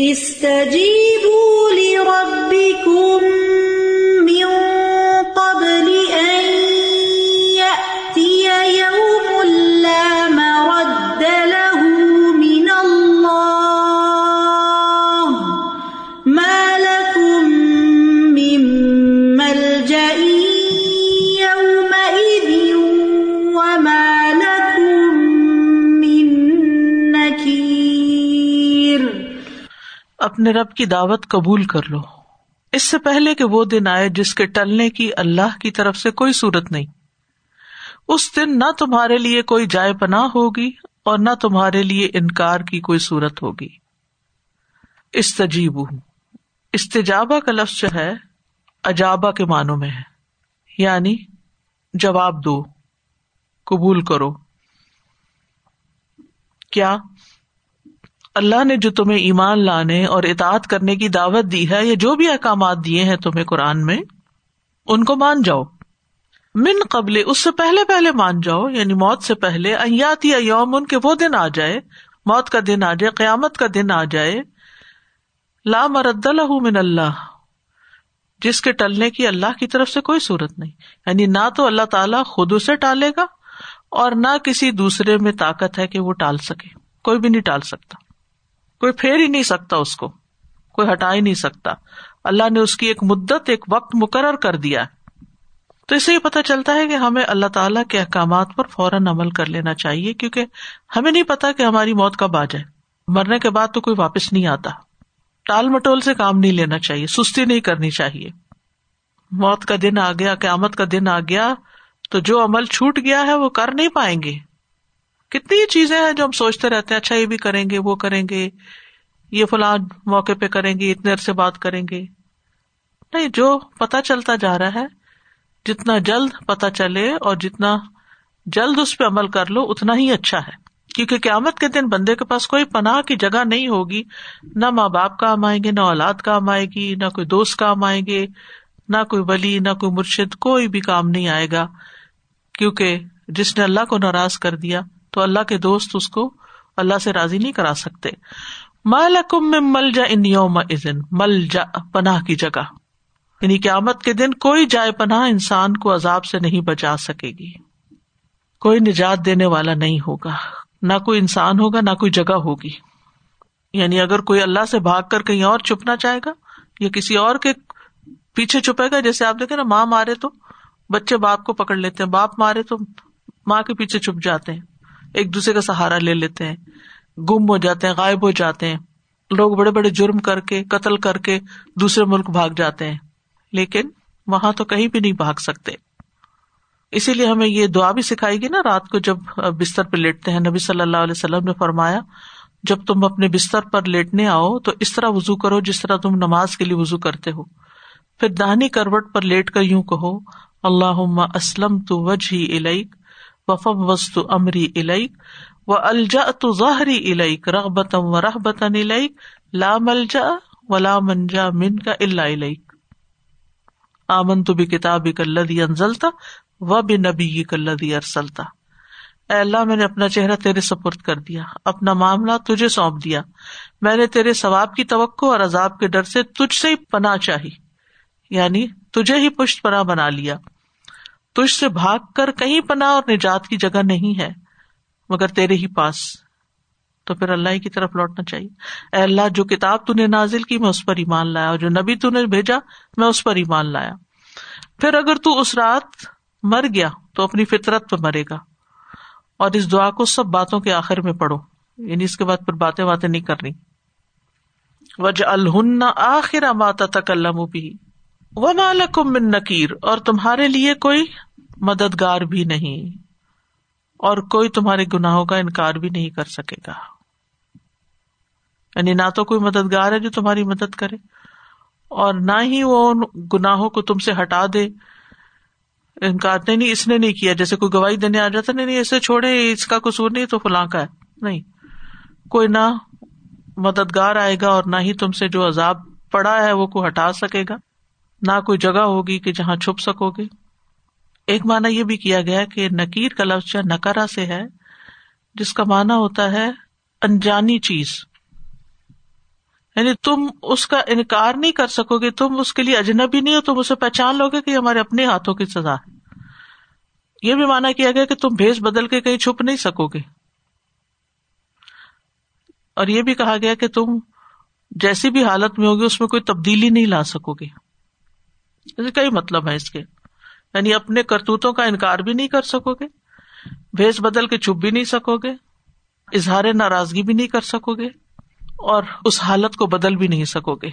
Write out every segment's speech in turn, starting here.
استجیبوا لربکم من قبل ان یأتی یوم لا مرد له من اللہ ما لکم من ملجأ یومئذ وما لکم من نکیر. اپنے رب کی دعوت قبول کر لو اس سے پہلے کہ وہ دن آئے جس کے ٹلنے کی اللہ کی طرف سے کوئی صورت نہیں. اس دن نہ تمہارے لیے کوئی جائے پناہ ہوگی اور نہ تمہارے لیے انکار کی کوئی صورت ہوگی. استجیبو، استجابہ کا لفظ جو ہے اجابہ کے معنوں میں ہے، یعنی جواب دو، قبول کرو. کیا اللہ نے جو تمہیں ایمان لانے اور اطاعت کرنے کی دعوت دی ہے، یا جو بھی احکامات دیے ہیں تمہیں قرآن میں، ان کو مان جاؤ. من قبل، اس سے پہلے پہلے مان جاؤ، یعنی موت سے پہلے. ایاتی یوم، ان کے وہ دن آ جائے، موت کا دن آ جائے، قیامت کا دن آ جائے. لا مرد لہ من اللہ، جس کے ٹلنے کی اللہ کی طرف سے کوئی صورت نہیں. یعنی نہ تو اللہ تعالیٰ خود اسے ٹالے گا اور نہ کسی دوسرے میں طاقت ہے کہ وہ ٹال سکے. کوئی بھی نہیں ٹال سکتا، کوئی پھیر ہی نہیں سکتا اس کو، کوئی ہٹا ہی نہیں سکتا. اللہ نے اس کی ایک مدت، ایک وقت مقرر کر دیا. تو اس سے یہ پتہ چلتا ہے کہ ہمیں اللہ تعالیٰ کے احکامات پر فوراً عمل کر لینا چاہیے، کیونکہ ہمیں نہیں پتا کہ ہماری موت کب آ جائے. مرنے کے بعد تو کوئی واپس نہیں آتا. ٹال مٹول سے کام نہیں لینا چاہیے، سستی نہیں کرنی چاہیے. موت کا دن آ گیا، قیامت کا دن آ گیا، تو جو عمل چھوٹ گیا ہے وہ کر نہیں پائیں گے. کتنی چیزیں ہیں جو ہم سوچتے رہتے ہیں، اچھا یہ بھی کریں گے، وہ کریں گے، یہ فلاں موقع پہ کریں گے، اتنے عرصے بعد کریں گے. نہیں، جو پتا چلتا جا رہا ہے، جتنا جلد پتا چلے اور جتنا جلد اس پہ عمل کر لو اتنا ہی اچھا ہے. کیونکہ قیامت کے دن بندے کے پاس کوئی پناہ کی جگہ نہیں ہوگی. نہ ماں باپ کام آئیں گے، نہ اولاد کام آئے گی، نہ کوئی دوست کام آئیں گے، نہ کوئی ولی، نہ کوئی مرشد، کوئی بھی کام نہیں آئے گا. کیونکہ جس نے اللہ کو ناراض کر دیا تو اللہ کے دوست اس کو اللہ سے راضی نہیں کرا سکتے. مَا لَكُم مِّن مَلْجَئٍ یَوْمَئِذٍ، ملجا پناہ کی جگہ، یعنی قیامت کے دن کوئی جائے پناہ انسان کو عذاب سے نہیں بچا سکے گی. کوئی نجات دینے والا نہیں ہوگا، نہ کوئی انسان ہوگا، نہ کوئی جگہ ہوگی. یعنی اگر کوئی اللہ سے بھاگ کر کہیں اور چھپنا چاہے گا یا کسی اور کے پیچھے چھپے گا، جیسے آپ دیکھیں نا، ماں مارے تو بچے باپ کو پکڑ لیتے ہیں، باپ مارے تو ماں کے پیچھے چھپ جاتے ہیں، ایک دوسرے کا سہارا لے لیتے ہیں، گم ہو جاتے ہیں، غائب ہو جاتے ہیں. لوگ بڑے بڑے جرم کر کے، قتل کر کے دوسرے ملک بھاگ جاتے ہیں، لیکن وہاں تو کہیں بھی نہیں بھاگ سکتے. اسی لیے ہمیں یہ دعا بھی سکھائی گی نا، رات کو جب بستر پر لیٹتے ہیں. نبی صلی اللہ علیہ وسلم نے فرمایا، جب تم اپنے بستر پر لیٹنے آؤ تو اس طرح وضو کرو جس طرح تم نماز کے لیے وضو کرتے ہو، پھر داہنی کروٹ پر لیٹ کر یوں کہو، اللہم اسلمت وجہی الیک وفوضت امری الیک والجأت ظہری الیک رغبتا ورہبتا الیک لا ملجأ ولا منجا منک الا الیک آمنت بکتابک الذی انزلت وبنبیک الذی ارسلت. اے اللہ، میں نے اپنا چہرہ تیرے سپرد کر دیا، اپنا معاملہ تجھے سونپ دیا، میں نے تیرے ثواب کی توقع اور عذاب کے ڈر سے تجھ سے ہی پناہ چاہی، یعنی تجھے ہی پشت پناہ بنا لیا. تجھ سے بھاگ کر کہیں پناہ اور نجات کی جگہ نہیں ہے مگر تیرے ہی پاس. تو پھر اللہ ہی کی طرف لوٹنا چاہیے. اے اللہ، جو کتاب تو نے نازل کی میں اس پر ایمان لایا، اور جو نبی تو نے بھیجا میں اس پر ایمان لایا. پھر اگر تو اس رات مر گیا تو اپنی فطرت پہ مرے گا. اور اس دعا کو سب باتوں کے آخر میں پڑھو، یعنی اس کے بعد پھر باتیں نہیں کرنی. وَجْعَلْهُنَّ آخِرَ مَا تَتَكَلَّمُ بِهِ وَمَا لَكُم مِّن نَّكِيرٍ. اور تمہارے لیے کوئی مددگار بھی نہیں اور کوئی تمہارے گناہوں کا انکار بھی نہیں کر سکے گا. یعنی نہ تو کوئی مددگار ہے جو تمہاری مدد کرے، اور نہ ہی وہ ان گناہوں کو تم سے ہٹا دے. انکار نہیں، اس نے نہیں کیا، جیسے کوئی گواہی دینے آ جاتا، نہیں اسے چھوڑے، اس کا قصور نہیں تو فلاں کا ہے. نہیں، کوئی نہ مددگار آئے گا اور نہ ہی تم سے جو عذاب پڑا ہے وہ کو ہٹا سکے گا، نہ کوئی جگہ ہوگی کہ جہاں چھپ سکو گے. ایک معنی یہ بھی کیا گیا کہ نکیر کا لفظ نکرہ سے ہے، جس کا معنی ہوتا ہے انجانی چیز، یعنی تم اس کا انکار نہیں کر سکو گے, تم اس کے لیے اجنبی نہیں ہو, تم اسے پہچان لو گے کہ یہ ہمارے اپنے ہاتھوں کی سزا ہے. یہ بھی مانا کیا گیا کہ تم بھیس بدل کے کہیں چھپ نہیں سکو گے, اور یہ بھی کہا گیا کہ تم جیسی بھی حالت میں ہوگی اس میں کوئی تبدیلی نہیں لا سکو گے. ایسے کئی مطلب ہیں اس کے, یعنی اپنے کرتوتوں کا انکار بھی نہیں کر سکو گے, بھیس بدل کے چھپ بھی نہیں سکو گے, اظہار ناراضگی بھی نہیں کر سکو گے, اور اس حالت کو بدل بھی نہیں سکو گے.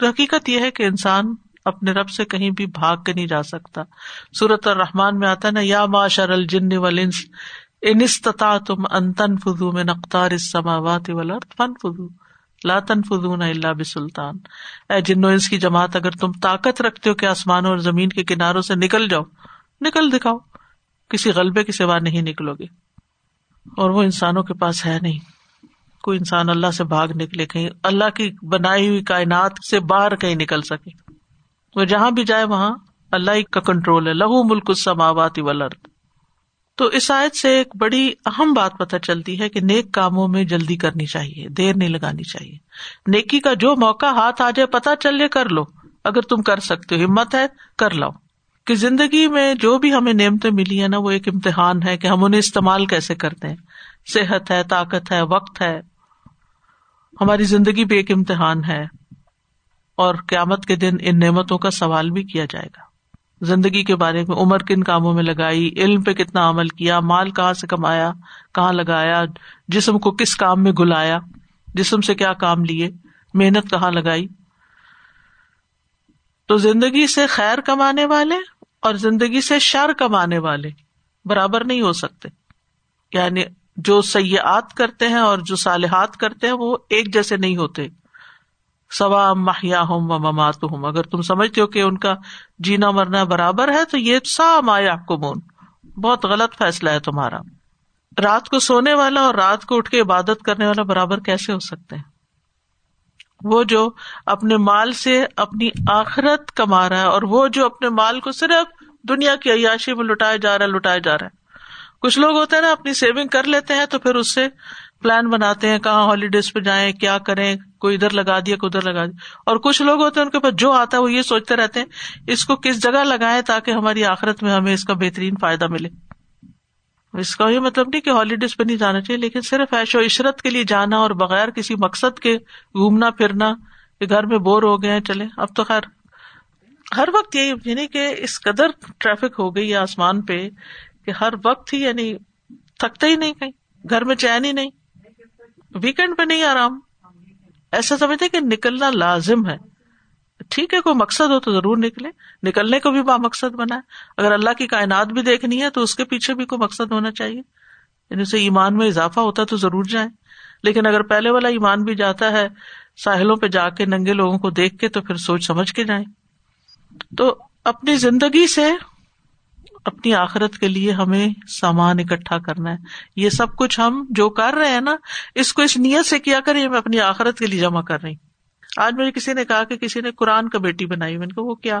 تو حقیقت یہ ہے کہ انسان اپنے رب سے کہیں بھی بھاگ کے نہیں جا سکتا. سورۃ الرحمن میں آتا ہے نا, یا معشر الجن والانس ان استطعتم ان تنفذوا من اقطار السماوات والارض فانفذوا لا تنفذون الا بسلطان. اے جنوں انس کی جماعت, اگر تم طاقت رکھتے ہو کہ آسمانوں اور زمین کے کناروں سے نکل جاؤ, نکل دکھاؤ, کسی غلبے کے سوا نہیں نکلو گے. اور وہ انسانوں کے پاس ہے نہیں. کوئی انسان اللہ سے بھاگ نکلے, کہیں اللہ کی بنائی ہوئی کائنات سے باہر کہیں نکل سکے. وہ جہاں بھی جائے وہاں اللہ کا کنٹرول ہے, لہو ملک السماوات والارض. تو اس آیت سے ایک بڑی اہم بات پتہ چلتی ہے کہ نیک کاموں میں جلدی کرنی چاہیے, دیر نہیں لگانی چاہیے. نیکی کا جو موقع ہاتھ آ جائے پتہ چلے کر لو, اگر تم کر سکتے ہو, ہمت ہے کر لو. کہ زندگی میں جو بھی ہمیں نعمتیں ملی ہیں نا, وہ ایک امتحان ہے کہ ہم انہیں استعمال کیسے کرتے ہیں. صحت ہے, طاقت ہے, وقت ہے, ہماری زندگی بھی ایک امتحان ہے, اور قیامت کے دن ان نعمتوں کا سوال بھی کیا جائے گا. زندگی کے بارے میں عمر کن کاموں میں لگائی, علم پہ کتنا عمل کیا, مال کہاں سے کمایا, کہاں لگایا, جسم کو کس کام میں گلایا, جسم سے کیا کام لیے, محنت کہاں لگائی. تو زندگی سے خیر کمانے والے اور زندگی سے شر کمانے والے برابر نہیں ہو سکتے. یعنی جو سیئات کرتے ہیں اور جو صالحات کرتے ہیں وہ ایک جیسے نہیں ہوتے. سوا محیاہم و مماتہم, اگر تم سمجھتے ہو کہ ان کا جینا مرنا برابر ہے تو یہ سا ما یحکمون, بہت غلط فیصلہ ہے تمہارا. رات کو سونے والا اور رات کو اٹھ کے عبادت کرنے والا برابر کیسے ہو سکتے ہیں؟ وہ جو اپنے مال سے اپنی آخرت کما رہا ہے اور وہ جو اپنے مال کو صرف دنیا کی عیاشی میں لٹایا جا رہا ہے. کچھ لوگ ہوتے ہیں نا, اپنی سیونگ کر لیتے ہیں تو پھر اس سے پلان بناتے ہیں کہاں ہالیڈیز پہ جائیں, کیا کریں, کوئی ادھر لگا دیا کوئی ادھر لگا دیا. اور کچھ لوگ ہوتے ہیں ان کے پاس جو آتا ہے وہ یہ سوچتے رہتے ہیں اس کو کس جگہ لگائیں تاکہ ہماری آخرت میں ہمیں اس کا بہترین فائدہ ملے. اس کا یہ مطلب نہیں کہ ہالیڈیز پہ نہیں جانا چاہیے, لیکن صرف عیش و عشرت کے لیے جانا اور بغیر کسی مقصد کے گھومنا پھرنا کہ گھر میں بور ہو گئے ہیں چلے. اب تو خیر ہر وقت یہی نہیں کہ اس قدر ٹریفک ہو گئی ہے آسمان پہ کہ ہر وقت ہی یعنی تھکتا ہی نہیں, کہیں گھر میں چین ہی نہیں, ویکینڈ پہ نہیں آرام. ایسا سمجھتے کہ نکلنا لازم ہے. ٹھیک ہے, کوئی مقصد ہو تو ضرور نکلے, نکلنے کو بھی با مقصد بنائے. اگر اللہ کی کائنات بھی دیکھنی ہے تو اس کے پیچھے بھی کوئی مقصد ہونا چاہیے, یعنی اسے ایمان میں اضافہ ہوتا تو ضرور جائیں. لیکن اگر پہلے والا ایمان بھی جاتا ہے ساحلوں پہ جا کے ننگے لوگوں کو دیکھ کے تو پھر سوچ سمجھ کے جائیں. تو اپنی زندگی سے اپنی آخرت کے لیے ہمیں سامان اکٹھا کرنا ہے. یہ سب کچھ ہم جو کر رہے ہیں نا, اس کو اس نیت سے کیا کریں میں اپنی آخرت کے لیے جمع کر رہی ہوں. آج مجھے کسی نے کہا کہ کسی نے قرآن کا بیٹی بنائی, میں نے کہا وہ کیا,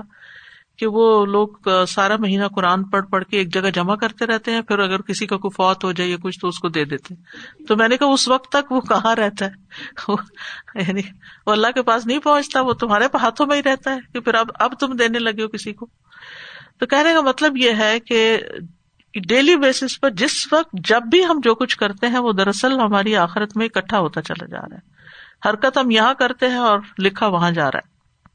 کہ وہ لوگ سارا مہینہ قرآن پڑھ پڑھ کے ایک جگہ جمع کرتے رہتے ہیں, پھر اگر کسی کا کوئی فوت ہو جائے یا کچھ تو اس کو دے دیتے. تو میں نے کہا اس وقت تک وہ کہاں رہتا ہے, یعنی وہ اللہ کے پاس نہیں پہنچتا, وہ تمہارے ہاتھوں میں ہی رہتا ہے کہ پھر اب تم دینے لگے ہو کسی کو. تو کہنے کا مطلب یہ ہے کہ ڈیلی بیسس پر جس وقت جب بھی ہم جو کچھ کرتے ہیں وہ دراصل ہماری آخرت میں اکٹھا ہوتا چلا جا رہا ہے. حرکت ہم یہاں کرتے ہیں اور لکھا وہاں جا رہا ہے.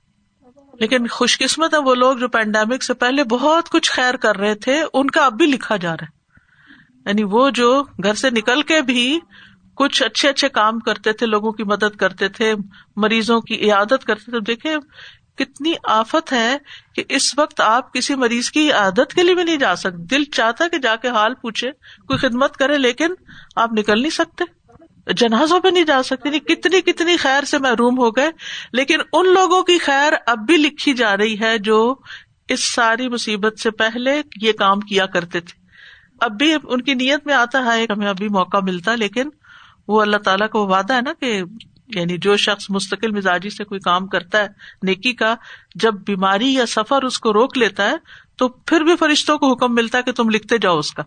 لیکن خوش قسمت ہے وہ لوگ جو پینڈیمک سے پہلے بہت کچھ خیر کر رہے تھے, ان کا اب بھی لکھا جا رہا ہے. یعنی وہ جو گھر سے نکل کے بھی کچھ اچھے اچھے کام کرتے تھے, لوگوں کی مدد کرتے تھے, مریضوں کی عیادت کرتے تھے. دیکھیں کتنی آفت ہے کہ اس وقت آپ کسی مریض کی عادت کے لیے بھی نہیں جا سکتے. دل چاہتا کہ جا کے حال پوچھے, کوئی خدمت کرے, لیکن آپ نکل نہیں سکتے, جنازوں پہ نہیں جا سکتے. نہیں کتنی کتنی خیر سے محروم ہو گئے. لیکن ان لوگوں کی خیر اب بھی لکھی جا رہی ہے جو اس ساری مصیبت سے پہلے یہ کام کیا کرتے تھے. اب بھی ان کی نیت میں آتا ہے کہ ہمیں ابھی موقع ملتا, لیکن وہ اللہ تعالیٰ کا وہ وعدہ ہے نا کہ یعنی جو شخص مستقل مزاجی سے کوئی کام کرتا ہے نیکی کا, جب بیماری یا سفر اس کو روک لیتا ہے تو پھر بھی فرشتوں کو حکم ملتا ہے کہ تم لکھتے جاؤ اس کا.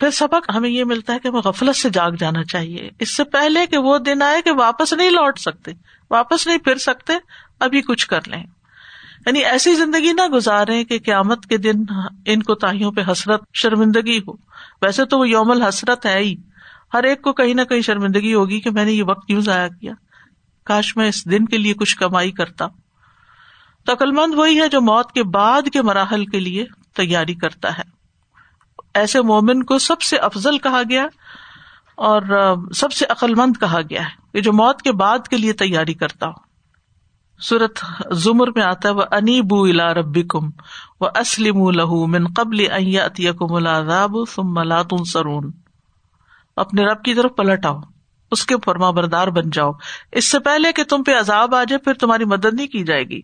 پھر سبق ہمیں یہ ملتا ہے کہ ہمیں غفلت سے جاگ جانا چاہیے اس سے پہلے کہ وہ دن آئے کہ واپس نہیں لوٹ سکتے، واپس نہیں پھر سکتے، ابھی کچھ کر لیں. یعنی ایسی زندگی نہ گزاریں کہ قیامت کے دن ان کوتاہیوں پہ حسرت، شرمندگی ہو. ویسے تو وہ یوم الحسرت ہے ہی، ہر ایک کو کہیں نہ کہیں شرمندگی ہوگی کہ میں نے یہ وقت کیوں ضائع کیا، کاش میں اس دن کے لیے کچھ کمائی کرتا. تو عقل مند وہی ہے جو موت کے بعد کے مراحل کے لیے تیاری کرتا ہے. ایسے مومن کو سب سے افضل کہا گیا اور سب سے عقل مند کہا گیا ہے جو موت کے بعد کے لیے تیاری کرتا ہو. سورت زمر میں آتا ہے وَأَنِيبُوا إِلَىٰ رَبِّكُمْ وَأَسْلِمُوا لَهُ مِن قَبْلِ أَن يَأْتِيَكُمُ الْعَذَابُ ثُمَّ لَا تُنصَرُونَ. اپنے رب کی طرف پلٹ آؤ، اس کے فرما بردار بن جاؤ، اس سے پہلے کہ تم پہ عذاب آ جائے، پھر تمہاری مدد نہیں کی جائے گی.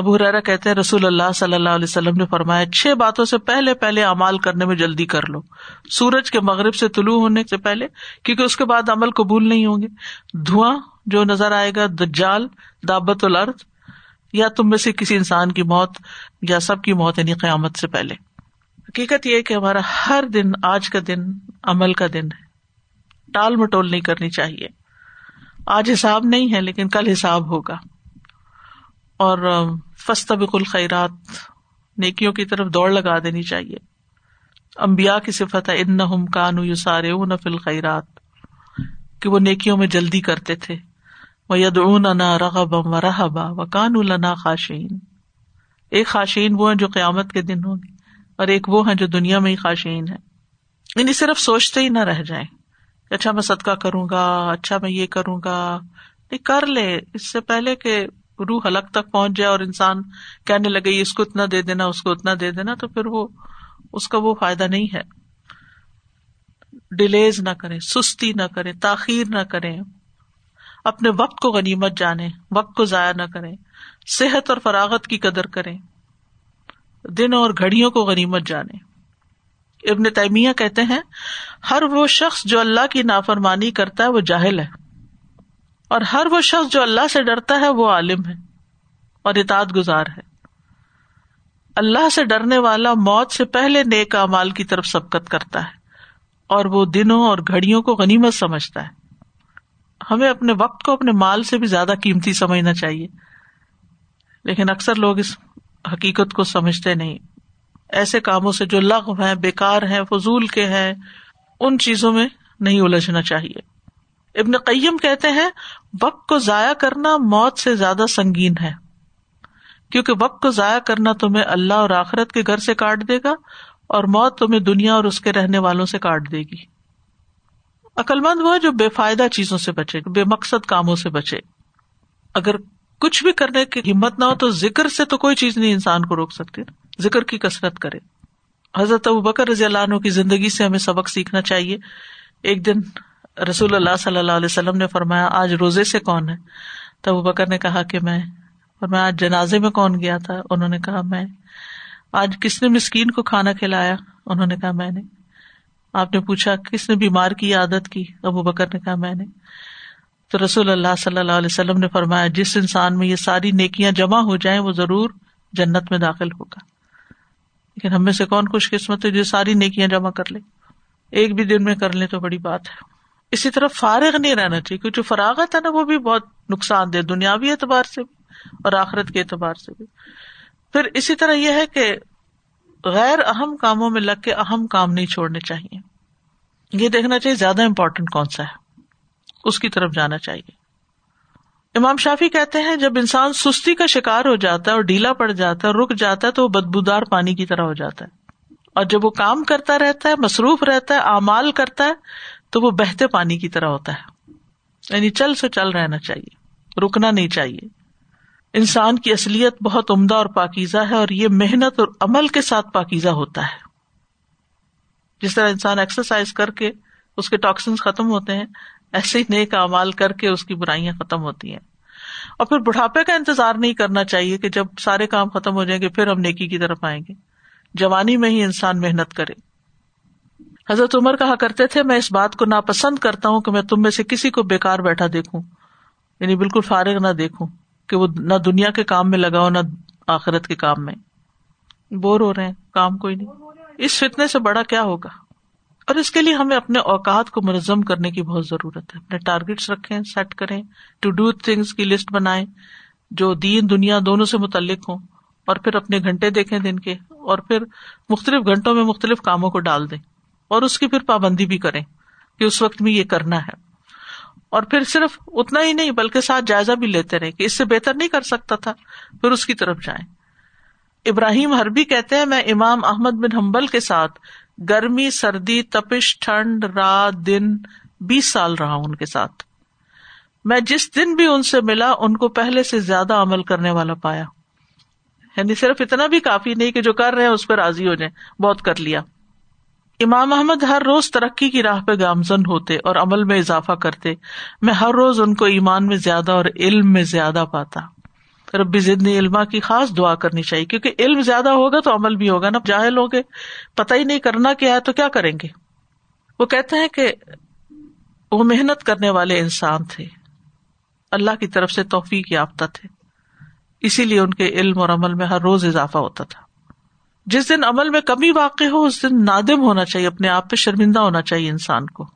ابو ہریرہ کہتے ہیں رسول اللہ صلی اللہ علیہ وسلم نے فرمایا، 6 باتوں سے پہلے پہلے اعمال کرنے میں جلدی کر لو. سورج کے مغرب سے طلوع ہونے سے پہلے، کیونکہ اس کے بعد عمل قبول نہیں ہوں گے. دھواں جو نظر آئے گا، دجال، دابۃ الارض، یا تم میں سے کسی انسان کی موت، یا سب کی موت، یعنی قیامت سے پہلے. حقیقت یہ کہ ہمارا ہر دن، آج کا دن عمل کا دن ہے، ٹال مٹول نہیں کرنی چاہیے. آج حساب نہیں ہے لیکن کل حساب ہوگا. اور فاستبقوا الخیرات، نیکیوں کی طرف دوڑ لگا دینی چاہیے. انبیاء کی صفت ہے انہم کانوا یسارعون فی الخیرات، کہ وہ نیکیوں میں جلدی کرتے تھے. وَيَدْعُونَنَا رَغَبًا وَرَهَبًا وَكَانُوا لَنَا خَاشِعِينَ. ایک خاشعین وہ ہیں جو قیامت کے دن ہوں گے، اور ایک وہ ہیں جو دنیا میں ہی خاشعین ہیں. یعنی صرف سوچتے ہی نہ رہ جائیں، اچھا میں صدقہ کروں گا، اچھا میں یہ کروں گا. نہیں، کر لے، اس سے پہلے کہ روح حلق تک پہنچ جائے اور انسان کہنے لگے اس کو اتنا دے دینا، اس کو اتنا دے دینا، تو پھر وہ اس کا وہ فائدہ نہیں ہے. ڈیلیز نہ کریں، سستی نہ کریں، تاخیر نہ کریں. اپنے وقت کو غنیمت جانیں، وقت کو ضائع نہ کریں. صحت اور فراغت کی قدر کریں، دن اور گھڑیوں کو غنیمت جانیں. ابن تیمیہ کہتے ہیں ہر وہ شخص جو اللہ کی نافرمانی کرتا ہے وہ جاہل ہے، اور ہر وہ شخص جو اللہ سے ڈرتا ہے وہ عالم ہے اور اطاعت گزار ہے. اللہ سے ڈرنے والا موت سے پہلے نیک اعمال کی طرف سبقت کرتا ہے، اور وہ دنوں اور گھڑیوں کو غنیمت سمجھتا ہے. ہمیں اپنے وقت کو اپنے مال سے بھی زیادہ قیمتی سمجھنا چاہیے، لیکن اکثر لوگ اس حقیقت کو سمجھتے نہیں. ایسے کاموں سے جو لغو ہیں، بیکار ہیں، فضول کے ہیں، ان چیزوں میں نہیں الجھنا چاہیے. ابن قیم کہتے ہیں وقت کو ضائع کرنا موت سے زیادہ سنگین ہے، کیونکہ وقت کو ضائع کرنا تمہیں اللہ اور آخرت کے گھر سے کاٹ دے گا، اور موت تمہیں دنیا اور اس کے رہنے والوں سے کاٹ دے گی. عقل مند وہ جو بے فائدہ چیزوں سے بچے، بے مقصد کاموں سے بچے. اگر کچھ بھی کرنے کی ہمت نہ ہو تو ذکر سے تو کوئی چیز نہیں انسان کو روک سکتی، ذکر کی کثرت کرے. حضرت ابوبکر رضی اللہ عنہ کی زندگی سے ہمیں سبق سیکھنا چاہیے. ایک دن رسول اللہ صلی اللہ علیہ وسلم نے فرمایا آج روزے سے کون ہے؟ تو ابوبکر نے کہا کہ میں. فرمایا آج جنازے میں کون گیا تھا؟ انہوں نے کہا میں. آج کس نے مسکین کو کھانا کھلایا؟ انہوں نے کہا میں نے. آپ نے پوچھا کس نے بیمار کی عادت کی؟ ابوبکر نے کہا میں نے. تو رسول اللہ صلی اللہ علیہ وسلم نے فرمایا جس انسان میں یہ ساری نیکیاں جمع ہو جائیں وہ ضرور جنت میں داخل ہوگا. لیکن ہم میں سے کون خوش قسمت ہے جو ساری نیکیاں جمع کر لے؟ ایک بھی دن میں کر لیں تو بڑی بات ہے. اسی طرح فارغ نہیں رہنا چاہیے، کیونکہ جو فراغت ہے نا وہ بھی بہت نقصان دہ، دنیاوی اعتبار سے بھی اور آخرت کے اعتبار سے بھی. پھر اسی طرح یہ ہے کہ غیر اہم کاموں میں لگ کے اہم کام نہیں چھوڑنے چاہیے. یہ دیکھنا چاہیے زیادہ امپورٹنٹ کون سا ہے، اس کی طرف جانا چاہیے. امام شافعی کہتے ہیں جب انسان سستی کا شکار ہو جاتا ہے اور ڈھیلا پڑ جاتا ہے، رک جاتا ہے، تو وہ بدبودار پانی کی طرح ہو جاتا ہے. اور جب وہ کام کرتا رہتا ہے، مصروف رہتا ہے، اعمال کرتا ہے، تو وہ بہتے پانی کی طرح ہوتا ہے. یعنی چل سے چل رہنا چاہیے، رکنا نہیں چاہیے. انسان کی اصلیت بہت عمدہ اور پاکیزہ ہے، اور یہ محنت اور عمل کے ساتھ پاکیزہ ہوتا ہے. جس طرح انسان ایکسرسائز کر کے اس کے ٹاکسنز ختم ہوتے ہیں، ایسے ہی نیک اعمال کر کے اس کی برائیاں ختم ہوتی ہیں. اور پھر بڑھاپے کا انتظار نہیں کرنا چاہیے کہ جب سارے کام ختم ہو جائیں گے پھر ہم نیکی کی طرف آئیں گے. جوانی میں ہی انسان محنت کرے. حضرت عمر کہا کرتے تھے میں اس بات کو ناپسند کرتا ہوں کہ میں تم میں سے کسی کو بیکار بیٹھا دیکھوں، یعنی بالکل فارغ نہ دیکھوں کہ وہ نہ دنیا کے کام میں لگا ہو نہ آخرت کے کام میں. بور ہو رہے ہیں، کام کوئی نہیں. اس فتنے سے بڑا کیا ہوگا؟ اور اس کے لیے ہمیں اپنے اوقات کو منظم کرنے کی بہت ضرورت ہے. اپنے ٹارگٹس رکھیں, سیٹ کریں, ٹو ڈو تھنگس کی لسٹ بنائیں جو دین دنیا دونوں سے متعلق ہوں, اور پھر اپنے گھنٹے دیکھیں دن کے, اور پھر مختلف گھنٹوں میں مختلف کاموں کو ڈال دیں, اور اس کی پھر پابندی بھی کریں کہ اس وقت میں یہ کرنا ہے. اور پھر صرف اتنا ہی نہیں بلکہ ساتھ جائزہ بھی لیتے رہیں کہ اس سے بہتر نہیں کر سکتا تھا, پھر اس کی طرف جائیں. ابراہیم حربی کہتے ہیں, میں امام احمد بن حنبل کے ساتھ گرمی, سردی, تپش, ٹھنڈ, رات, دن 20 سال رہا ہوں ان کے ساتھ. میں جس دن بھی ان سے ملا ان کو پہلے سے زیادہ عمل کرنے والا پایا. یعنی صرف اتنا بھی کافی نہیں کہ جو کر رہے ہیں اس پر راضی ہو جائیں, بہت کر لیا. امام احمد ہر روز ترقی کی راہ پہ گامزن ہوتے اور عمل میں اضافہ کرتے. میں ہر روز ان کو ایمان میں زیادہ اور علم میں زیادہ پاتا. رب زدنی علما کی خاص دعا کرنی چاہیے, کیونکہ علم زیادہ ہوگا تو عمل بھی ہوگا نا. جاہل ہوگے, پتہ ہی نہیں کرنا کیا ہے تو کیا کریں گے. وہ کہتے ہیں کہ وہ محنت کرنے والے انسان تھے, اللہ کی طرف سے توفیق یافتہ تھے, اسی لیے ان کے علم اور عمل میں ہر روز اضافہ ہوتا تھا. جس دن عمل میں کمی واقع ہو اس دن نادم ہونا چاہیے, اپنے آپ پہ شرمندہ ہونا چاہیے انسان کو.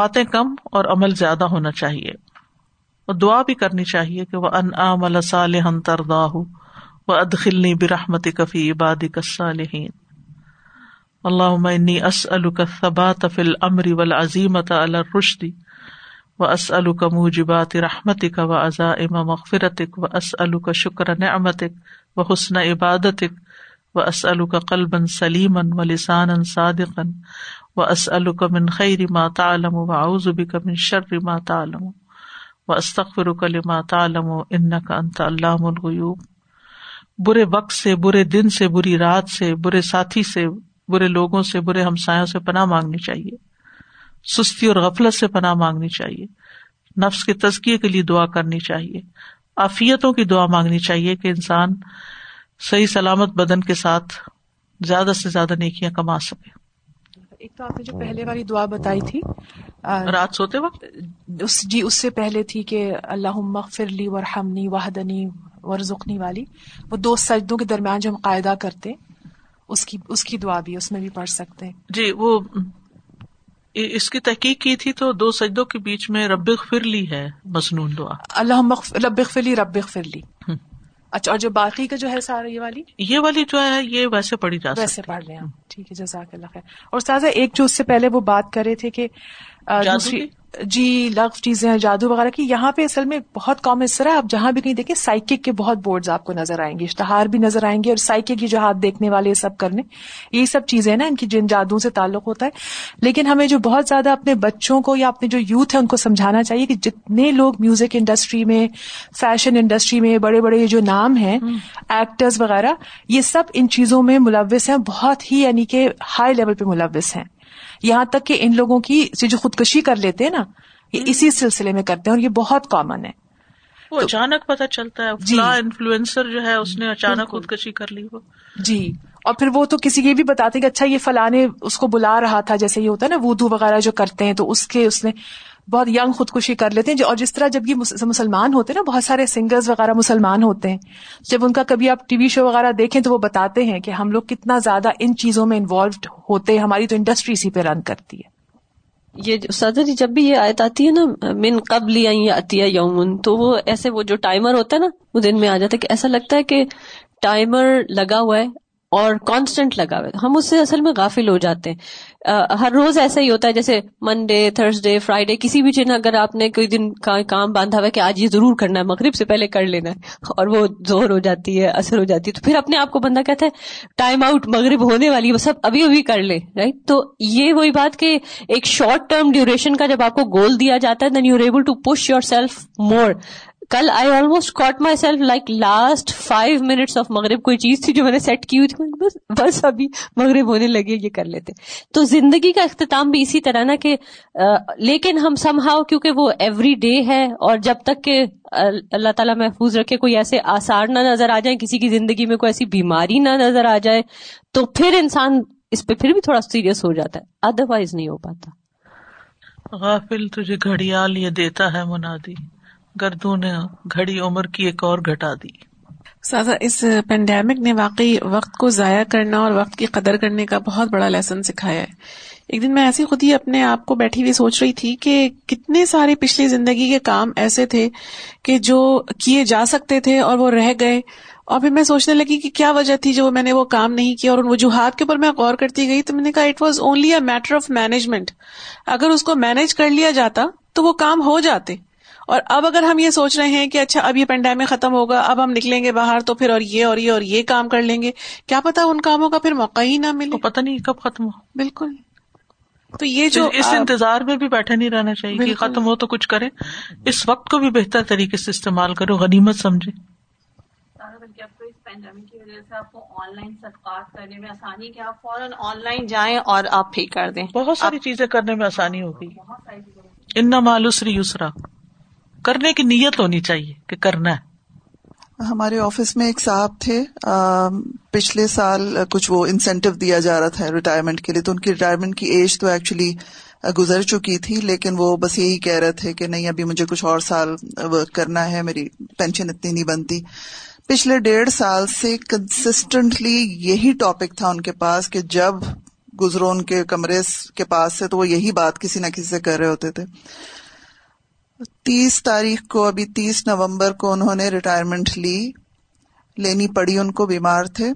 باتیں کم اور عمل زیادہ ہونا چاہیے, اور دعا بھی کرنی چاہیے کہ وَأَنْ أَعْمَلَ صَالِحًا تَرْضَاهُ وَأَدْخِلْنِي بِرَحْمَتِكَ فِي عِبَادِكَ الصَّالِحِينَ اللہم انی اسألک الثبات فی الامر والعزیمۃ علی الرشد واسألک موجبات رحمتک وعزائم مغفرتک واسألک شکر نعمتک وحسن عبادتک واسألک قلبا سلیما ولسانا صادقا واسألک من خیر ما تعلم واعوذ بک من شر ما تعلم وَأَسْتَغْفِرُكَ لِمَا تَعْلَمُ إِنَّكَ أَنْتَ عَلَّامُ الْغُيُوبِ. برے وقت سے, برے دن سے, بری رات سے, برے ساتھی سے, برے لوگوں سے, برے ہمسایوں سے پناہ مانگنی چاہیے. سستی اور غفلت سے پناہ مانگنی چاہیے. نفس کے تزکیے کے لیے دعا کرنی چاہیے. عافیتوں کی دعا مانگنی چاہیے کہ انسان صحیح سلامت بدن کے ساتھ زیادہ سے زیادہ نیکیاں کما سکے. ایک تو آپ نے جو پہلے والی دعا بتائی تھی رات سوتے وقت, اس سے پہلے تھی کہ اللہم اغفر لی وارحمنی واہدنی وارزقنی والی, وہ دو سجدوں کے درمیان جو ہم قاعدہ کرتے اس کی دعا بھی اس میں بھی پڑھ سکتے ہیں. جی, وہ اس کی تحقیق کی تھی تو دو سجدوں کے بیچ میں رب اغفر لی ہے مسنون دعا, اللہم رب اغفر لی رب اغفر لی. اچھا, اور جو باقی کا جو ہے سارا یہ والی جو ہے یہ ویسے پڑھی جاتی ہے, ویسے پڑھ لیں. ٹھیک ہے, جزاک اللہ خیر. اور سازا ایک جو اس سے پہلے وہ بات کر رہے تھے کہ دوسری جی لغو چیزیں ہیں جادو وغیرہ کی, یہاں پہ اصل میں بہت کام اس طرح آپ جہاں بھی کہیں دیکھیں سائیکک کے بہت بورڈز آپ کو نظر آئیں گے, اشتہار بھی نظر آئیں گے, اور سائیکک کی جو ہاتھ دیکھنے والے یہ سب کرنے, یہ سب چیزیں ہیں نا ان کی جن جادو سے تعلق ہوتا ہے. لیکن ہمیں جو بہت زیادہ اپنے بچوں کو یا اپنے جو یوتھ ہے ان کو سمجھانا چاہیے کہ جتنے لوگ میوزک انڈسٹری میں, فیشن انڈسٹری میں, بڑے بڑے جو نام ہیں ایکٹرز وغیرہ, یہ سب ان چیزوں میں ملوث ہیں, بہت ہی یعنی کہ ہائی لیول پہ ملوث ہیں. یہاں تک کہ ان لوگوں کی جو خودکشی کر لیتے ہیں نا یہ اسی سلسلے میں کرتے ہیں, اور یہ بہت کامن ہے. وہ اچانک پتہ چلتا ہے فلاں انفلوئنسر جو ہے اس نے اچانک خودکشی کر لی وہ. جی, اور پھر وہ تو کسی کے بھی بتاتے کہ اچھا یہ فلاں نے اس کو بلا رہا تھا, جیسے یہ ہوتا ہے نا وودو وغیرہ جو کرتے ہیں, تو اس نے بہت ینگ خودکشی کر لیتے ہیں. اور جس طرح جب یہ مسلمان ہوتے ہیں نا, بہت سارے سنگرز وغیرہ مسلمان ہوتے ہیں, جب ان کا کبھی آپ ٹی وی شو وغیرہ دیکھیں تو وہ بتاتے ہیں کہ ہم لوگ کتنا زیادہ ان چیزوں میں انوالوڈ ہوتے ہیں, ہماری تو انڈسٹری اسی پہ رن کرتی ہے. یہ صدر جب بھی یہ آیت آتی ہے نا من قبل ان یاتی یوم, تو وہ ایسے وہ جو ٹائمر ہوتا ہے نا وہ دن میں آ جاتا ہے کہ ایسا لگتا ہے کہ ٹائمر لگا ہوا ہے اور کانسٹنٹ لگا ہوا ہے, ہم اس سے اصل میں غافل ہو جاتے ہیں. ہر روز ایسا ہی ہوتا ہے, جیسے منڈے, تھرسڈے, فرائیڈے, کسی بھی چیز اگر آپ نے کوئی دن کام باندھا ہوا ہے کہ آج یہ ضرور کرنا ہے, مغرب سے پہلے کر لینا ہے, اور وہ ظہر ہو جاتی ہے, عصر ہو جاتی ہے, تو پھر اپنے آپ کو بندہ کہتا ہے ٹائم آؤٹ, مغرب ہونے والی ہے, سب ابھی ابھی کر لیں, رائٹ. تو یہ وہی بات کہ ایک شارٹ ٹرم ڈیوریشن کا جب آپ کو گول دیا جاتا ہے, then you are able to push yourself more. کل I almost caught myself like last 5 minutes of مغرب کوئی چیز تھی جو میں نے سیٹ کی ہوئی تھی, بس ابھی مغرب ہونے لگے یہ کر لیتے. تو زندگی کا اختتام بھی اسی طرح نا کہ لیکن ہم سم ہاؤ کیونکہ وہ ایوری ڈے ہے, اور جب تک کہ اللہ تعالیٰ محفوظ رکھے کوئی ایسے آثار نہ نظر آ جائیں کسی کی زندگی میں, کوئی ایسی بیماری نہ نظر آ جائے, تو پھر انسان اس پہ پھر بھی تھوڑا سیریس ہو جاتا ہے, ادروائز نہیں ہو پاتا. غافل تجھے گھڑیال یہ دیتا ہے منادی, گردوں نے گھڑی عمر کی ایک اور گھٹا دی. سادہ اس پینڈیمک نے واقعی وقت کو ضائع کرنا اور وقت کی قدر کرنے کا بہت بڑا لیسن سکھایا ہے. ایک دن میں ایسی خود ہی اپنے آپ کو بیٹھی ہوئی سوچ رہی تھی کہ کتنے سارے پچھلی زندگی کے کام ایسے تھے کہ جو کیے جا سکتے تھے اور وہ رہ گئے، اور پھر میں سوچنے لگی کہ کیا وجہ تھی جو میں نے وہ کام نہیں کیا، اور ان وجوہات کے اوپر میں غور کرتی گئی تو میں نے کہا it was only a matter of management. اگر اس کو مینج کر لیا جاتا تو وہ کام ہو جاتے. اور اب اگر ہم یہ سوچ رہے ہیں کہ اچھا اب یہ پینڈیمک ختم ہوگا، اب ہم نکلیں گے باہر تو پھر اور یہ اور یہ اور یہ کام کر لیں گے، کیا پتا ان کاموں کا پھر موقع ہی نہ ملے، پتہ نہیں کب ختم ہو. بالکل، تو یہ جو اس انتظار میں بھی بیٹھا نہیں رہنا چاہیے کہ ختم ہو تو کچھ کریں، اس وقت کو بھی بہتر طریقے سے استعمال کرو، غنیمت سمجھے. آپ کو اس پینڈیمک کی وجہ سے آپ کو آن لائن صدقات کرنے میں آسانی ہے کہ آپ فوراً آن لائن جائیں اور آپ پھینک کر دیں. بہت ساری چیزیں کرنے میں آسانی ہوگی. ان مال عسر یسرا، کرنے کی نیت ہونی چاہیے کہ کرنا ہے. ہمارے آفس میں ایک صاحب تھے، پچھلے سال کچھ وہ انسینٹیو دیا جا رہا تھا ریٹائرمنٹ کے لیے، تو ان کی ریٹائرمنٹ کی ایج تو ایکچولی گزر چکی تھی، لیکن وہ بس یہی کہہ رہے تھے کہ نہیں ابھی مجھے کچھ اور سال ورک کرنا ہے، میری پینشن اتنی نہیں بنتی. پچھلے 1.5 سال سے کنسسٹنٹلی یہی ٹاپک تھا ان کے پاس کہ جب گزرو ان کے کمرے کے پاس سے تو وہ یہی بات کسی نہ کسی سے کر رہے ہوتے تھے. 30 تاریخ کو، ابھی 30 نومبر کو انہوں نے ریٹائرمنٹ لینی پڑی، ان کو بیمار تھے،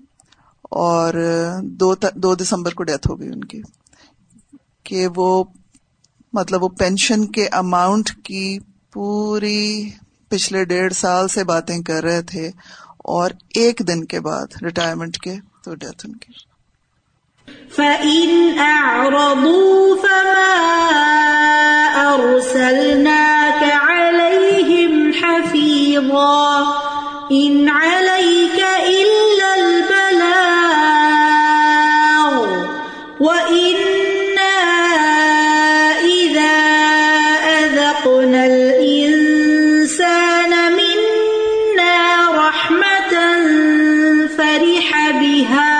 اور 2 دسمبر کو ڈیتھ ہو گئی ان کی. کہ وہ مطلب وہ پینشن کے اماؤنٹ کی پوری پچھلے 1.5 سال سے باتیں کر رہے تھے، اور ایک دن کے بعد ریٹائرمنٹ کے تو ڈیتھ ان کی. فَإِنْ أَعْرَضُوا فَمَا أَرْسَلْنَاكَ عَلَيْهِمْ حَفِيظًا إِنْ عَلَيْكَ إِلَّا الْبَلَاغُ وَإِنَّا إِذَا أَذَقْنَا الْإِنْسَانَ مِنَّا رَحْمَةً فَرِحَ بِهَا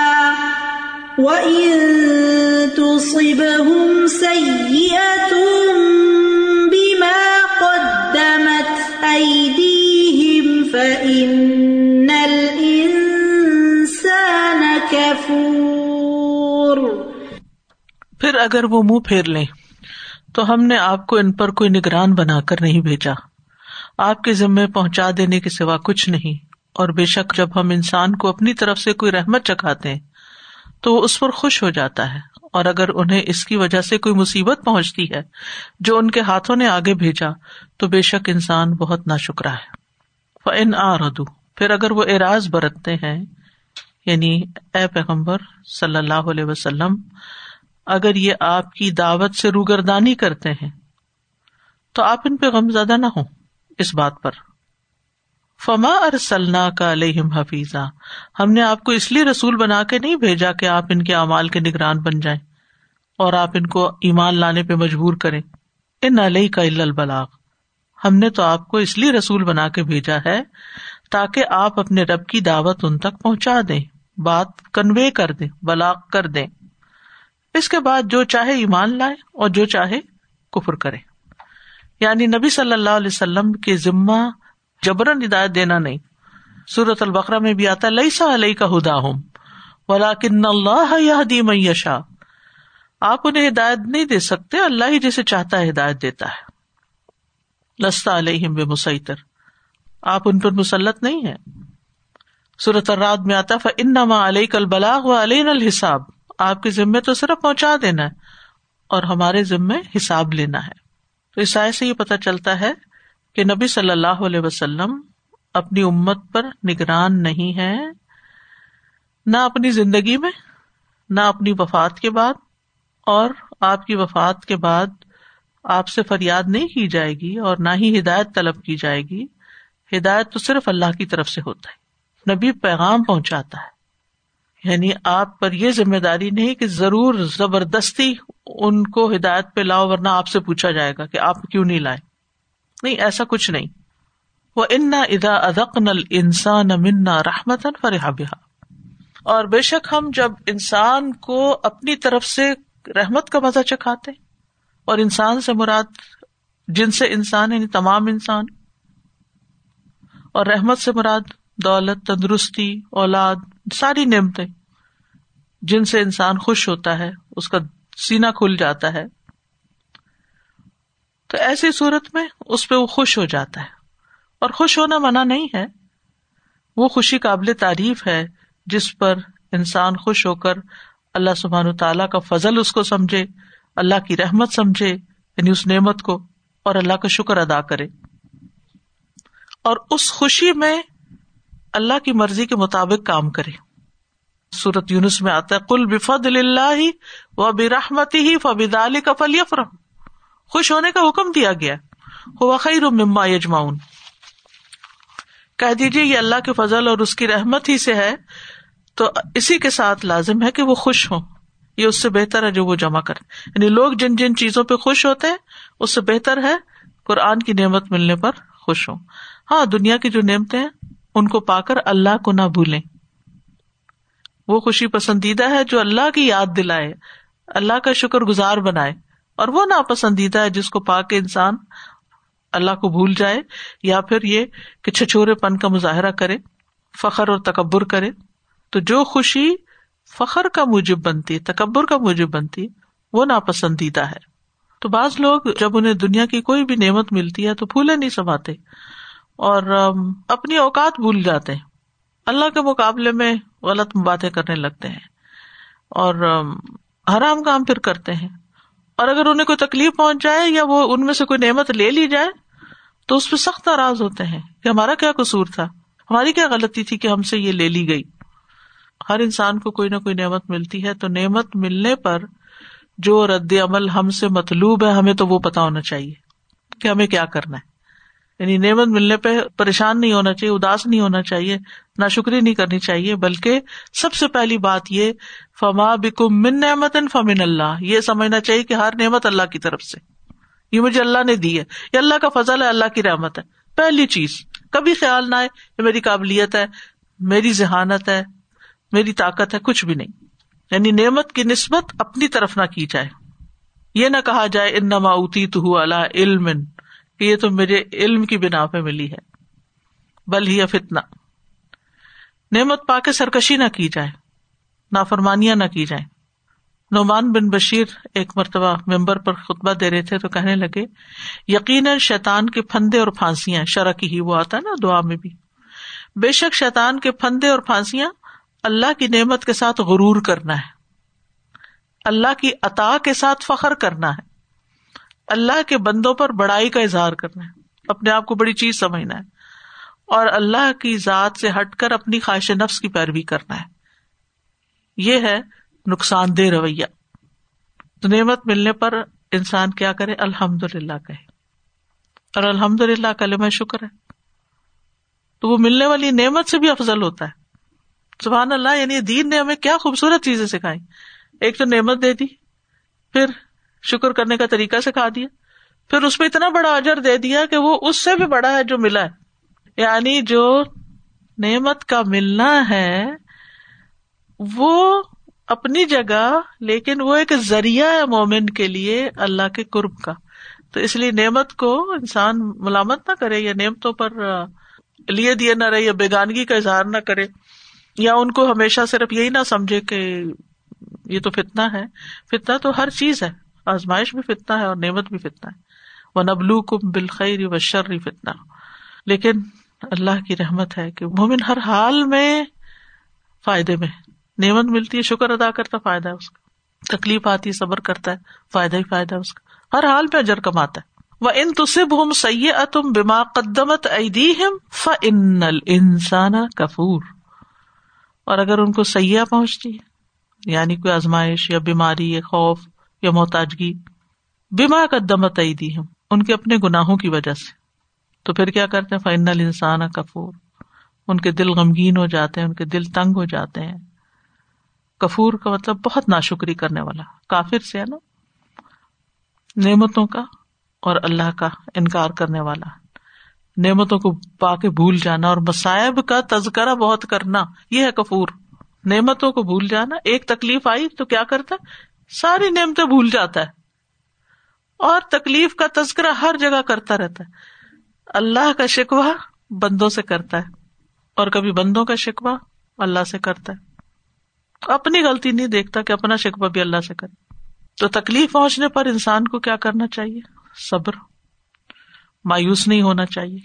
وَإِن تُصِبْهُمْ سَيِّئَةٌ بِمَا قَدَّمَتْ أَيْدِيهِمْ فَإِنَّ الْإِنسَانَ كَفُورٌ. پھر اگر وہ منہ پھیر لیں تو ہم نے آپ کو ان پر کوئی نگران بنا کر نہیں بھیجا، آپ کے ذمے پہنچا دینے کے سوا کچھ نہیں. اور بے شک جب ہم انسان کو اپنی طرف سے کوئی رحمت چکھاتے ہیں تو وہ اس پر خوش ہو جاتا ہے، اور اگر انہیں اس کی وجہ سے کوئی مصیبت پہنچتی ہے جو ان کے ہاتھوں نے آگے بھیجا تو بے شک انسان بہت ناشکرا ہے. فَإِنْ آرَدُوا، پھر اگر وہ اعراض برتتے ہیں، یعنی اے پیغمبر صلی اللہ علیہ وسلم اگر یہ آپ کی دعوت سے روگردانی کرتے ہیں تو آپ ان پہ غمزدہ نہ ہوں اس بات پر. فما ارسلناک علیہم حفیظا، ہم نے آپ کو اس لیے رسول بنا کے نہیں بھیجا کہ آپ ان کے اعمال کے نگران بن جائیں اور آپ ان کو ایمان لانے پہ مجبور کریں. ان علیک الا البلاغ، ہم نے تو آپ کو اس لیے رسول بنا کے بھیجا ہے تاکہ آپ اپنے رب کی دعوت ان تک پہنچا دیں، بات کنوے کر دیں، بلاغ کر دیں. اس کے بعد جو چاہے ایمان لائے اور جو چاہے کفر کرے. یعنی نبی صلی اللہ علیہ وسلم کے ذمہ جبرن ہدایت دینا نہیں. سورۃ البقرہ میں بھی آتا ہے لیس علیک ھداھم ولکن اللہ یہدی من یشاء، آپ انہیں ہدایت نہیں دے سکتے، اللہ ہی جسے چاہتا ہے ہدایت دیتا ہے. لست علیہم بمسیطر، آپ ان پر مسلط نہیں ہیں. سورۃ الرعد میں آتا ہے فانما علیک البلاغ وعلینا الحساب، آپ کے ذمے تو صرف پہنچا دینا ہے اور ہمارے ذمے حساب لینا ہے. تو اس آیت سے یہ پتہ چلتا ہے کہ نبی صلی اللہ علیہ وسلم اپنی امت پر نگران نہیں ہے، نہ اپنی زندگی میں، نہ اپنی وفات کے بعد. اور آپ کی وفات کے بعد آپ سے فریاد نہیں کی جائے گی اور نہ ہی ہدایت طلب کی جائے گی. ہدایت تو صرف اللہ کی طرف سے ہوتا ہے، نبی پیغام پہنچاتا ہے. یعنی آپ پر یہ ذمہ داری نہیں کہ ضرور زبردستی ان کو ہدایت پہ لاؤ ورنہ آپ سے پوچھا جائے گا کہ آپ کیوں نہیں لائے. نہیں، ایسا کچھ نہیں. وَإِنَّا إِذَا أَذَقْنَا الْإِنسَانَ مِنَّا رَحْمَةً فَرِحَ بِهَا، اور بے شک ہم جب انسان کو اپنی طرف سے رحمت کا مزہ چکھاتے، اور انسان سے مراد جن سے انسان یعنی تمام انسان، اور رحمت سے مراد دولت، تندرستی، اولاد، ساری نعمتیں جن سے انسان خوش ہوتا ہے، اس کا سینہ کھل جاتا ہے، تو ایسی صورت میں اس پہ وہ خوش ہو جاتا ہے. اور خوش ہونا منع نہیں ہے، وہ خوشی قابل تعریف ہے جس پر انسان خوش ہو کر اللہ سبحانہ تعالیٰ کا فضل اس کو سمجھے، اللہ کی رحمت سمجھے، یعنی اس نعمت کو، اور اللہ کا شکر ادا کرے، اور اس خوشی میں اللہ کی مرضی کے مطابق کام کرے. سورۃ یونس میں آتا ہے قل بفضل اللہ وبرحمتہ فبذلک فلیفرحوا، خوش ہونے کا حکم دیا گیا، ہو خیر مما یجمعون، کہہ دیجئے یہ اللہ کے فضل اور اس کی رحمت ہی سے ہے، تو اسی کے ساتھ لازم ہے کہ وہ خوش ہوں. یہ اس سے بہتر ہے جو وہ جمع کریں، یعنی لوگ جن جن چیزوں پہ خوش ہوتے ہیں اس سے بہتر ہے قرآن کی نعمت ملنے پر خوش ہوں. ہاں، دنیا کی جو نعمتیں ہیں ان کو پا کر اللہ کو نہ بھولیں. وہ خوشی پسندیدہ ہے جو اللہ کی یاد دلائے، اللہ کا شکر گزار بنائے، اور وہ ناپسندیدہ ہے جس کو پا کے انسان اللہ کو بھول جائے، یا پھر یہ کہ چھچورے پن کا مظاہرہ کرے، فخر اور تکبر کرے. تو جو خوشی فخر کا موجب بنتی، تکبر کا موجب بنتی، وہ ناپسندیدہ ہے. تو بعض لوگ جب انہیں دنیا کی کوئی بھی نعمت ملتی ہے تو پھولے نہیں سماتے اور اپنی اوقات بھول جاتے ہیں، اللہ کے مقابلے میں غلط باتیں کرنے لگتے ہیں اور حرام کام پھر کرتے ہیں. اور اگر انہیں کوئی تکلیف پہنچ جائے یا وہ ان میں سے کوئی نعمت لے لی جائے تو اس پہ سخت ناراض ہوتے ہیں کہ ہمارا کیا قصور تھا، ہماری کیا غلطی تھی کہ ہم سے یہ لے لی گئی. ہر انسان کو کوئی نہ کوئی نعمت ملتی ہے، تو نعمت ملنے پر جو رد عمل ہم سے مطلوب ہے ہمیں تو وہ پتا ہونا چاہیے کہ ہمیں کیا کرنا ہے. یعنی نعمت ملنے پہ پریشان نہیں ہونا چاہیے، اداس نہیں ہونا چاہیے، ناشکری نہیں کرنی چاہیے، بلکہ سب سے پہلی بات یہ فما بکم من نعمت فمن اللہ، یہ سمجھنا چاہیے کہ ہر نعمت اللہ کی طرف سے، یہ مجھے اللہ نے دی ہے، یہ اللہ کا فضل ہے، اللہ کی رحمت ہے. پہلی چیز کبھی خیال نہ آئے یہ میری قابلیت ہے، میری ذہانت ہے، میری طاقت ہے، کچھ بھی نہیں. یعنی نعمت کی نسبت اپنی طرف نہ کی جائے، یہ نہ کہا جائے انما اوتیتہ علی علم، کہ یہ تو مجھے علم کی بنا پہ ملی ہے. بل ہی فتنہ، نعمت پا کے سرکشی نہ کی جائے، نافرمانیاں نہ کی جائیں. نعمان بن بشیر ایک مرتبہ ممبر پر خطبہ دے رہے تھے تو کہنے لگے یقیناً شیطان کے پھندے اور پھانسیاں، شرع کی ہی وہ آتا ہے نا دعا میں بھی، بے شک شیطان کے پھندے اور پھانسیاں اللہ کی نعمت کے ساتھ غرور کرنا ہے، اللہ کی عطا کے ساتھ فخر کرنا ہے، اللہ کے بندوں پر بڑائی کا اظہار کرنا ہے، اپنے آپ کو بڑی چیز سمجھنا ہے، اور اللہ کی ذات سے ہٹ کر اپنی خواہش نفس کی پیروی کرنا ہے. یہ ہے نقصان دہ رویہ. تو نعمت ملنے پر انسان کیا کرے؟ الحمدللہ کہے، اور الحمدللہ کلمہ شکر ہے، تو وہ ملنے والی نعمت سے بھی افضل ہوتا ہے. سبحان اللہ، یعنی دین نے ہمیں کیا خوبصورت چیزیں سکھائیں. ایک تو نعمت دے دی، پھر شکر کرنے کا طریقہ سکھا دیا، پھر اس پہ اتنا بڑا اجر دے دیا کہ وہ اس سے بھی بڑا ہے جو ملا ہے. یعنی جو نعمت کا ملنا ہے وہ اپنی جگہ، لیکن وہ ایک ذریعہ ہے مومن کے لیے اللہ کے قرب کا. تو اس لیے نعمت کو انسان ملامت نہ کرے، یا نعمتوں پر لیے دیے نہ رہے، یا بیگانگی کا اظہار نہ کرے، یا ان کو ہمیشہ صرف یہی نہ سمجھے کہ یہ تو فتنہ ہے. فتنہ تو ہر چیز ہے، آزمائش بھی فتنہ ہے اور نعمت بھی فتنہ ہے. وَنَبْلُوكُمْ بِالْخَيْرِ وَالشَّرِّ فِتْنَةً، لیکن اللہ کی رحمت ہے کہ مومن ہر حال میں فائدے میں. نعمت ملتی ہے، شکر ادا کرتا، فائدہ ہے اس کا. تکلیف آتی، صبر کرتا ہے، فائدہ ہی فائدہ ہے اس کا. ہر حال پہ اجر کماتا ہے. وَإِن تُصِبْهُمْ سَيِّئَةٌ بِمَا قَدَّمَتْ أَيْدِيهِمْ فَإِنَّ الْإِنسَانَ كَفُورٌ، اور اگر ان کو سیئہ پہنچتی ہے، یعنی کوئی آزمائش یا بیماری یا خوف یا محتاجگی، بما قدمت ایدیہم، ان کے اپنے گناہوں کی وجہ سے، تو پھر کیا کرتے ہیں؟ فإن الإنسان کفور، ان کے دل غمگین ہو جاتے ہیں، ان کے دل تنگ ہو جاتے ہیں. کفور کا مطلب بہت ناشکری کرنے والا، کافر سے ہے نا، نعمتوں کا اور اللہ کا انکار کرنے والا، نعمتوں کو پا کے بھول جانا اور مصائب کا تذکرہ بہت کرنا، یہ ہے کفور. نعمتوں کو بھول جانا، ایک تکلیف آئی تو کیا کرتا ہے؟ ساری نعمتیں بھول جاتا ہے اور تکلیف کا تذکرہ ہر جگہ کرتا رہتا ہے. اللہ کا شکوہ بندوں سے کرتا ہے اور کبھی بندوں کا شکوہ اللہ سے کرتا ہے، اپنی غلطی نہیں دیکھتا کہ اپنا شکوہ بھی اللہ سے کرے. تو تکلیف پہنچنے پر انسان کو کیا کرنا چاہیے؟ صبر، مایوس نہیں ہونا چاہیے،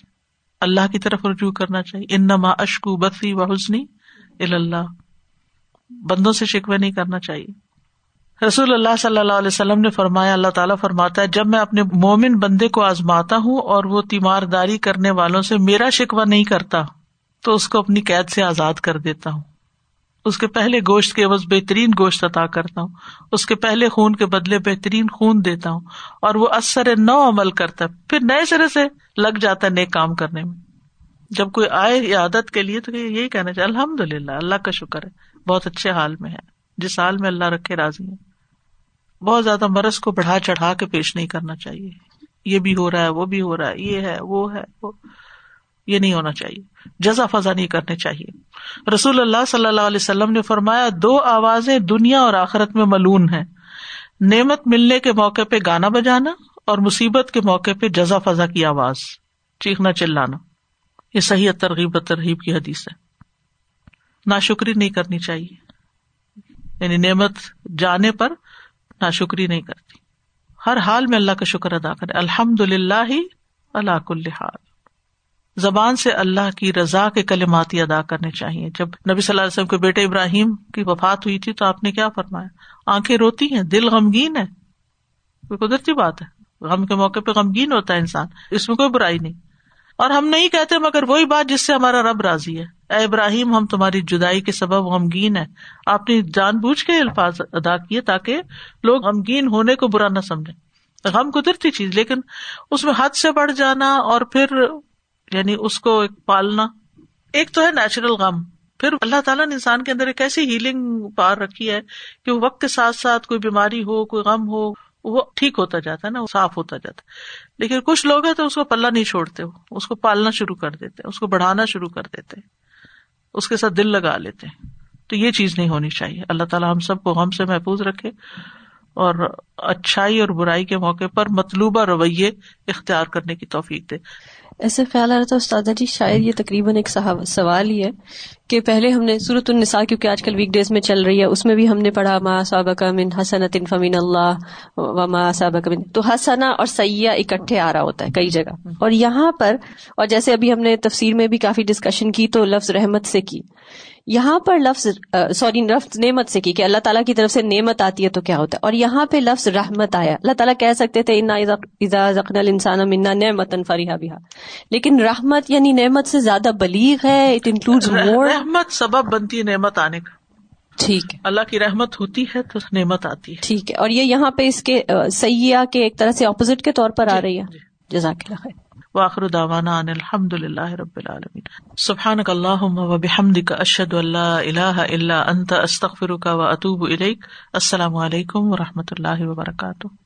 اللہ کی طرف رجوع کرنا چاہیے. انما اشکو بثی وحزنی الی اللہ، بندوں سے شکوہ نہیں کرنا چاہیے. رسول اللہ صلی اللہ علیہ وسلم نے فرمایا، اللہ تعالیٰ فرماتا ہے، جب میں اپنے مومن بندے کو آزماتا ہوں اور وہ تیمارداری کرنے والوں سے میرا شکوہ نہیں کرتا تو اس کو اپنی قید سے آزاد کر دیتا ہوں، اس کے پہلے گوشت کے عوض بہترین گوشت عطا کرتا ہوں، اس کے پہلے خون کے بدلے بہترین خون دیتا ہوں، اور وہ اثر نو عمل کرتا ہے، پھر نئے سرے سے لگ جاتا ہے نیک کام کرنے میں. جب کوئی آئے عیادت کے لیے تو یہی کہنا چاہیے، الحمدللہ، اللہ کا شکر ہے، بہت اچھے حال میں ہے، جس حال میں اللہ رکھے راضی ہے. بہت زیادہ مرض کو بڑھا چڑھا کے پیش نہیں کرنا چاہیے، یہ بھی ہو رہا ہے، وہ بھی ہو رہا ہے، یہ ہے، وہ ہے، وہ، یہ نہیں ہونا چاہیے. جزا فضا نہیں کرنے چاہیے. رسول اللہ صلی اللہ علیہ وسلم نے فرمایا، دو آوازیں دنیا اور آخرت میں ملعون ہیں، نعمت ملنے کے موقع پہ گانا بجانا اور مصیبت کے موقع پہ جزا فضا کی آواز، چیخنا چلانا. یہ صحیح ترغیب و ترہیب کی حدیث ہے. ناشکری نہیں کرنی چاہیے، یعنی نعمت جانے پر ناشکری نہیں کرتی، ہر حال میں اللہ کا شکر ادا کرے. الحمدللہ علی کل حال، زبان سے اللہ کی رضا کے کلمات ادا کرنے چاہیے. جب نبی صلی اللہ علیہ وسلم کے بیٹے ابراہیم کی وفات ہوئی تھی تو آپ نے کیا فرمایا؟ آنکھیں روتی ہیں، دل غمگین ہے. کوئی قدرتی بات ہے، غم کے موقع پہ غمگین ہوتا ہے انسان، اس میں کوئی برائی نہیں. اور ہم نہیں کہتے مگر وہی بات جس سے ہمارا رب راضی ہے. اے ابراہیم، ہم تمہاری جدائی کے سبب غمگین ہیں. آپ نے جان بوجھ کے الفاظ ادا کیے تاکہ لوگ غمگین ہونے کو برا نہ سمجھیں. غم قدرتی چیز، لیکن اس میں حد سے بڑھ جانا اور پھر یعنی اس کو ایک پالنا، ایک تو ہے نیچرل غم، پھر اللہ تعالیٰ نے انسان کے اندر ایک ایسی ہیلنگ پاور رکھی ہے کہ وہ وقت کے ساتھ ساتھ کوئی بیماری ہو، کوئی غم ہو، وہ ٹھیک ہوتا جاتا ہے نا، وہ صاف ہوتا جاتا ہے. لیکن کچھ لوگ ہیں تو اس کو پلہ نہیں چھوڑتے، اس کو پالنا شروع کر دیتے ہیں، اس کو بڑھانا شروع کر دیتے ہیں، اس کے ساتھ دل لگا لیتے ہیں. تو یہ چیز نہیں ہونی چاہیے. اللہ تعالیٰ ہم سب کو غم سے محفوظ رکھے اور اچھائی اور برائی کے موقع پر مطلوبہ رویے اختیار کرنے کی توفیق دے. ایسے خیال آ رہا تھا استاد جی، شاید یہ تقریباً ایک سوال ہی ہے کہ پہلے ہم نے سورۃ النساء، کیونکہ آج کل ویک ڈیز میں چل رہی ہے، اس میں بھی ہم نے پڑھا ما اصابک من حسنۃ فمن اللہ وما اصابک من، تو حسنہ اور سیئہ اکٹھے آ رہا ہوتا ہے کئی جگہ. اور یہاں پر، اور جیسے ابھی ہم نے تفسیر میں بھی کافی ڈسکشن کی تو لفظ رحمت سے کی، یہاں پر لفظ نعمت سے کی کہ اللہ تعالیٰ کی طرف سے نعمت آتی ہے تو کیا ہوتا ہے، اور یہاں پہ لفظ رحمت آیا. اللہ تعالیٰ کہہ سکتے تھے انا اذا اذقنا الانسان منا نعمتا فرحا بہا، لیکن رحمت یعنی نعمت سے زیادہ بلیغ ہے، اٹ انکلوڈز مور. رحمت سبب بنتی ہے نعمت آنے کا، ٹھیک ہے، اللہ کی رحمت ہوتی ہے تو نعمت آتی ہے، ٹھیک ہے. اور یہ یہاں پہ اس کے سیئہ کے ایک طرح سے اپوزٹ کے طور پر آ رہی ہے. جزاک اللہ خیر. وآخر دعوانا ان الحمد للہ رب العالمین. سبحانک اللہم وبحمدک، اشہد ان لا الہ الا انت، استغفرک واتوب الیک. السلام علیکم ورحمۃ اللہ وبرکاتہ.